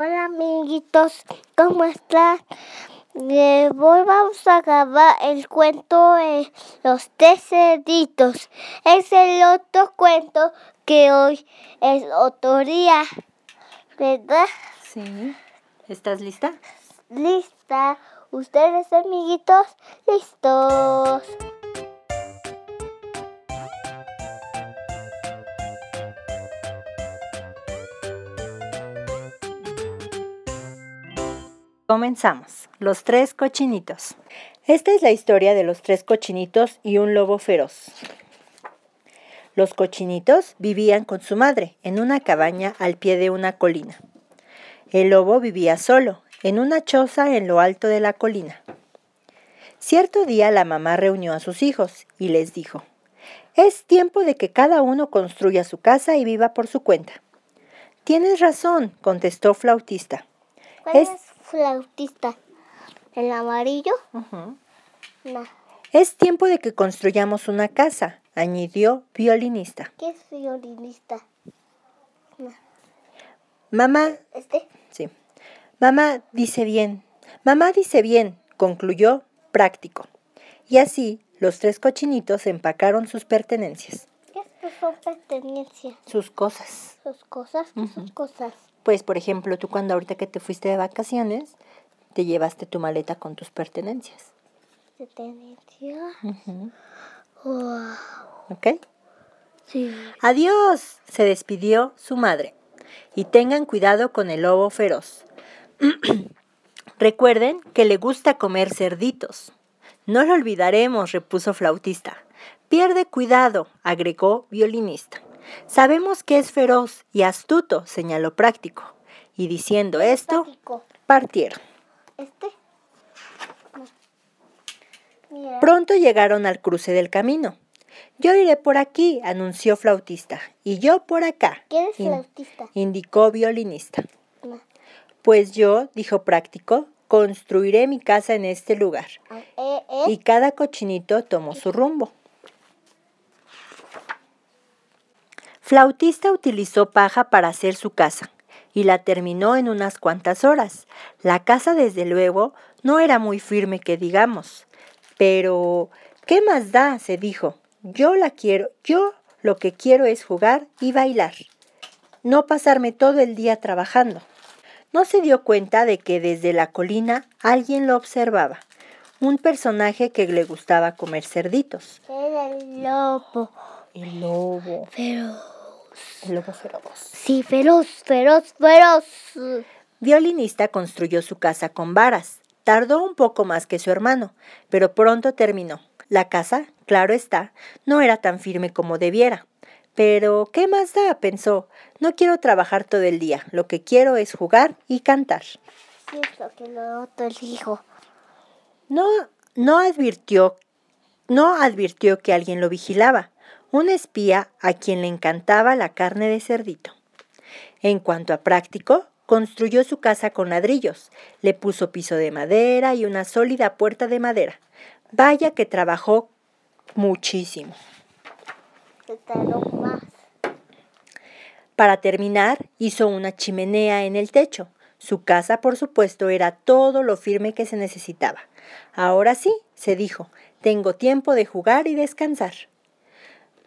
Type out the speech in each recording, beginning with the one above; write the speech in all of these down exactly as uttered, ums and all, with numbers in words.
Hola amiguitos, ¿cómo están? Eh, hoy vamos a grabar el cuento de los tres cerditos. Es el otro cuento que hoy es autoría, ¿verdad? Sí. ¿Estás lista? Lista. Ustedes, amiguitos, listos. Comenzamos. Los tres cochinitos. Esta es la historia de los tres cochinitos y un lobo feroz. Los cochinitos vivían con su madre en una cabaña al pie de una colina. El lobo vivía solo, en una choza en lo alto de la colina. Cierto día la mamá reunió a sus hijos y les dijo: «Es tiempo de que cada uno construya su casa y viva por su cuenta». «Tienes razón», contestó Flautista. Es flautista. ¿El amarillo? Uh-huh. No. Es tiempo de que construyamos una casa, añadió violinista. ¿Qué es violinista? No. Mamá. ¿Este? Sí. Mamá dice bien. Mamá dice bien, concluyó práctico. Y así los tres cochinitos empacaron sus pertenencias. ¿Qué son pertenencias? Sus cosas. ¿Sus cosas? ¿Qué uh-huh. sus cosas? Pues, por ejemplo, tú cuando ahorita que te fuiste de vacaciones, te llevaste tu maleta con tus pertenencias. ¿Pertenencias? Uh-huh. Wow. ¿Ok? Sí. ¡Adiós! Se despidió su madre. Y tengan cuidado con el lobo feroz. Recuerden que le gusta comer cerditos. No lo olvidaremos, repuso Flautista. Pierde cuidado, agregó Violinista. Sabemos que es feroz y astuto, señaló Práctico. Y diciendo esto, Práctico. partieron. Este. No. Pronto llegaron al cruce del camino. Yo iré por aquí, anunció Flautista, y yo por acá. ¿Quién es in- Flautista? Indicó Violinista. No. Pues yo, dijo Práctico, construiré mi casa en este lugar. Ah, eh, eh. Y cada cochinito tomó su rumbo. Flautista utilizó paja para hacer su casa y la terminó en unas cuantas horas. La casa, desde luego, no era muy firme que digamos. Pero, ¿qué más da?, se dijo. Yo la quiero, yo lo que quiero es jugar y bailar. No pasarme todo el día trabajando. No se dio cuenta de que desde la colina alguien lo observaba. Un personaje que le gustaba comer cerditos. Era el lobo. El lobo. Pero... El lobo feroz. Sí, feroz, feroz, feroz. Violinista construyó su casa con varas. Tardó un poco más que su hermano, pero pronto terminó. La casa, claro está, no era tan firme como debiera. Pero, ¿qué más da?, pensó. No quiero trabajar todo el día. Lo que quiero es jugar y cantar. Sí, es lo que lo otro elijo. No, no advirtió, no advirtió que alguien lo vigilaba. Un espía a quien le encantaba la carne de cerdito. En cuanto a Práctico, construyó su casa con ladrillos. Le puso piso de madera y una sólida puerta de madera. Vaya que trabajó muchísimo. Para terminar, hizo una chimenea en el techo. Su casa, por supuesto, era todo lo firme que se necesitaba. Ahora sí, se dijo, tengo tiempo de jugar y descansar.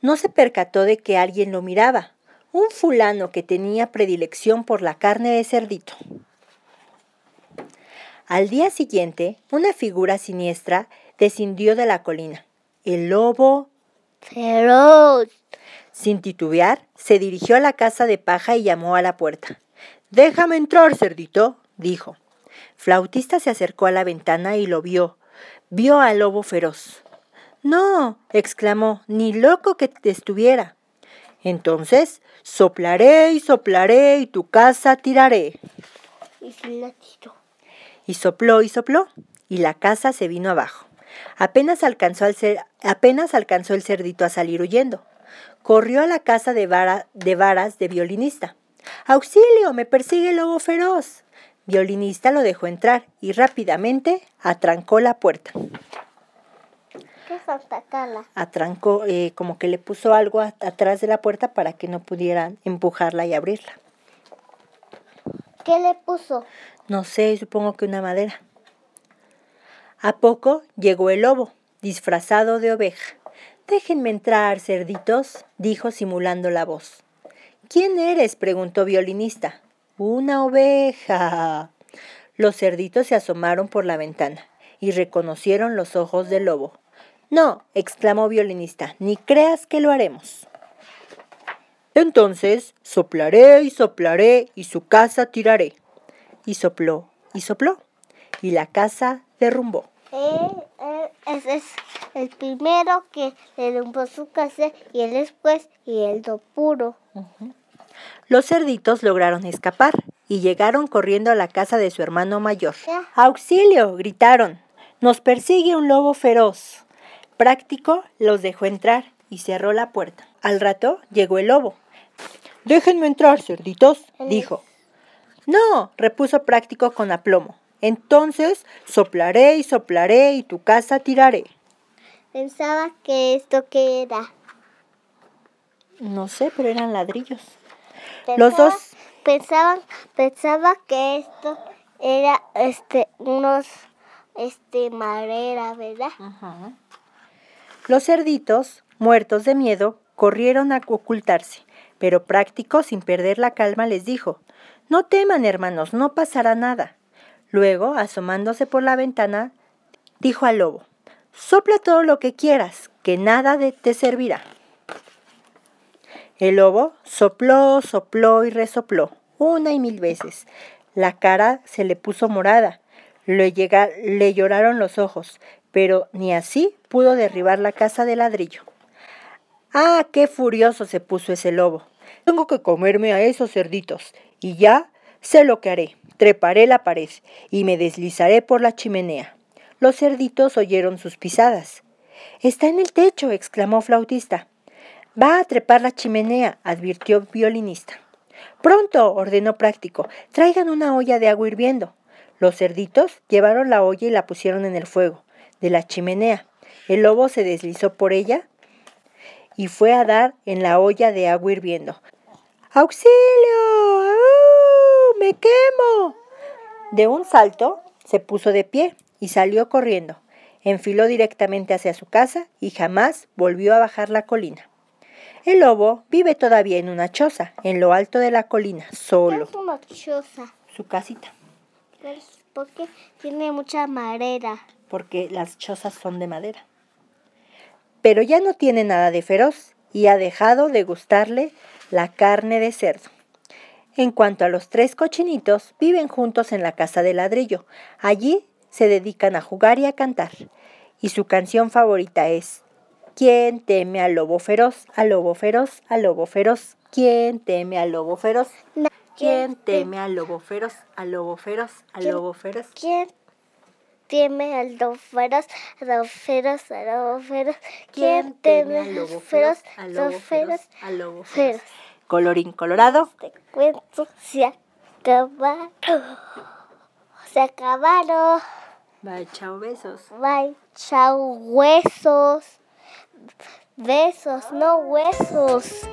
No se percató de que alguien lo miraba, un fulano que tenía predilección por la carne de cerdito. Al día siguiente, una figura siniestra descendió de la colina. El lobo feroz. Sin titubear, se dirigió a la casa de paja y llamó a la puerta. «Déjame entrar, cerdito», dijo. Flautista se acercó a la ventana y lo vio. Vio al lobo feroz. «No», exclamó, «ni loco que te estuviera». «Entonces soplaré y soplaré y tu casa tiraré». Y se la tiró. Y sopló y sopló, y la casa se vino abajo. Apenas alcanzó, al cer- apenas alcanzó el cerdito a salir huyendo. Corrió a la casa de, vara- de varas de Violinista. «¡Auxilio, me persigue el lobo feroz!». Violinista lo dejó entrar y rápidamente atrancó la puerta. Atrancó, eh, como que le puso algo a, atrás de la puerta para que no pudieran empujarla y abrirla. ¿Qué le puso? No sé, supongo que una madera. A poco llegó el lobo, disfrazado de oveja. «Déjenme entrar, cerditos», dijo simulando la voz. «¿Quién eres?», preguntó Violinista. «Una oveja». Los cerditos se asomaron por la ventana y reconocieron los ojos del lobo. «No», exclamó Violinista, «ni creas que lo haremos». «Entonces soplaré y soplaré y su casa tiraré». Y sopló, y sopló, y la casa derrumbó. Él, él, ese es el primero que derrumbó su casa y él después y él lo puro. Uh-huh. Los cerditos lograron escapar y llegaron corriendo a la casa de su hermano mayor. ¿Ya? ¡Auxilio!, gritaron. «Nos persigue un lobo feroz». Práctico los dejó entrar y cerró la puerta. Al rato llegó el lobo. «Déjenme entrar, cerditos», dijo. «No», repuso Práctico con aplomo. «Entonces soplaré y soplaré y tu casa tiraré». Pensaba que esto qué era. No sé, pero eran ladrillos. Pensaba, Los dos pensaban, pensaba que esto era este unos este madera, ¿verdad? Ajá. Los cerditos, muertos de miedo, corrieron a ocultarse, pero Práctico, sin perder la calma, les dijo: «No teman, hermanos, no pasará nada». Luego, asomándose por la ventana, dijo al lobo: «Sopla todo lo que quieras, que nada de te servirá». El lobo sopló, sopló y resopló, una y mil veces. La cara se le puso morada, le, llega, le lloraron los ojos, pero ni así pudo derribar la casa de ladrillo. ¡Ah, qué furioso se puso ese lobo! «Tengo que comerme a esos cerditos, y ya sé lo que haré. Treparé la pared y me deslizaré por la chimenea». Los cerditos oyeron sus pisadas. «Está en el techo», exclamó Flautista. «Va a trepar la chimenea», advirtió Violinista. «Pronto», ordenó Práctico, «traigan una olla de agua hirviendo». Los cerditos llevaron la olla y la pusieron en el fuego de la chimenea. El lobo se deslizó por ella y fue a dar en la olla de agua hirviendo. ¡Auxilio! ¡Uh! ¡Me quemo!, de un salto se puso de pie y salió corriendo. Enfiló directamente hacia su casa y jamás volvió a bajar la colina. El lobo vive todavía en una choza, en lo alto de la colina, solo. ¿Qué es una choza? Su casita. ¿Por qué tiene mucha madera? Porque las chozas son de madera. Pero ya no tiene nada de feroz y ha dejado de gustarle la carne de cerdo. En cuanto a los tres cochinitos, viven juntos en la casa de ladrillo. Allí se dedican a jugar y a cantar. Y su canción favorita es: ¿Quién teme al lobo feroz? Al lobo feroz, al lobo feroz. ¿Quién teme al lobo feroz? ¿Quién teme al lobo feroz? Al lobo feroz, al lobo feroz. ¿Quién teme al lobo feroz? Al lobo feroz, al lobo feroz. ¿Quién teme al lobo feroz? Al lobo feroz, al lobo feroz. Colorín colorado, este cuento se acabaron. Se acabaron. Bye, chao, besos. Bye, chao, huesos. Besos, no huesos.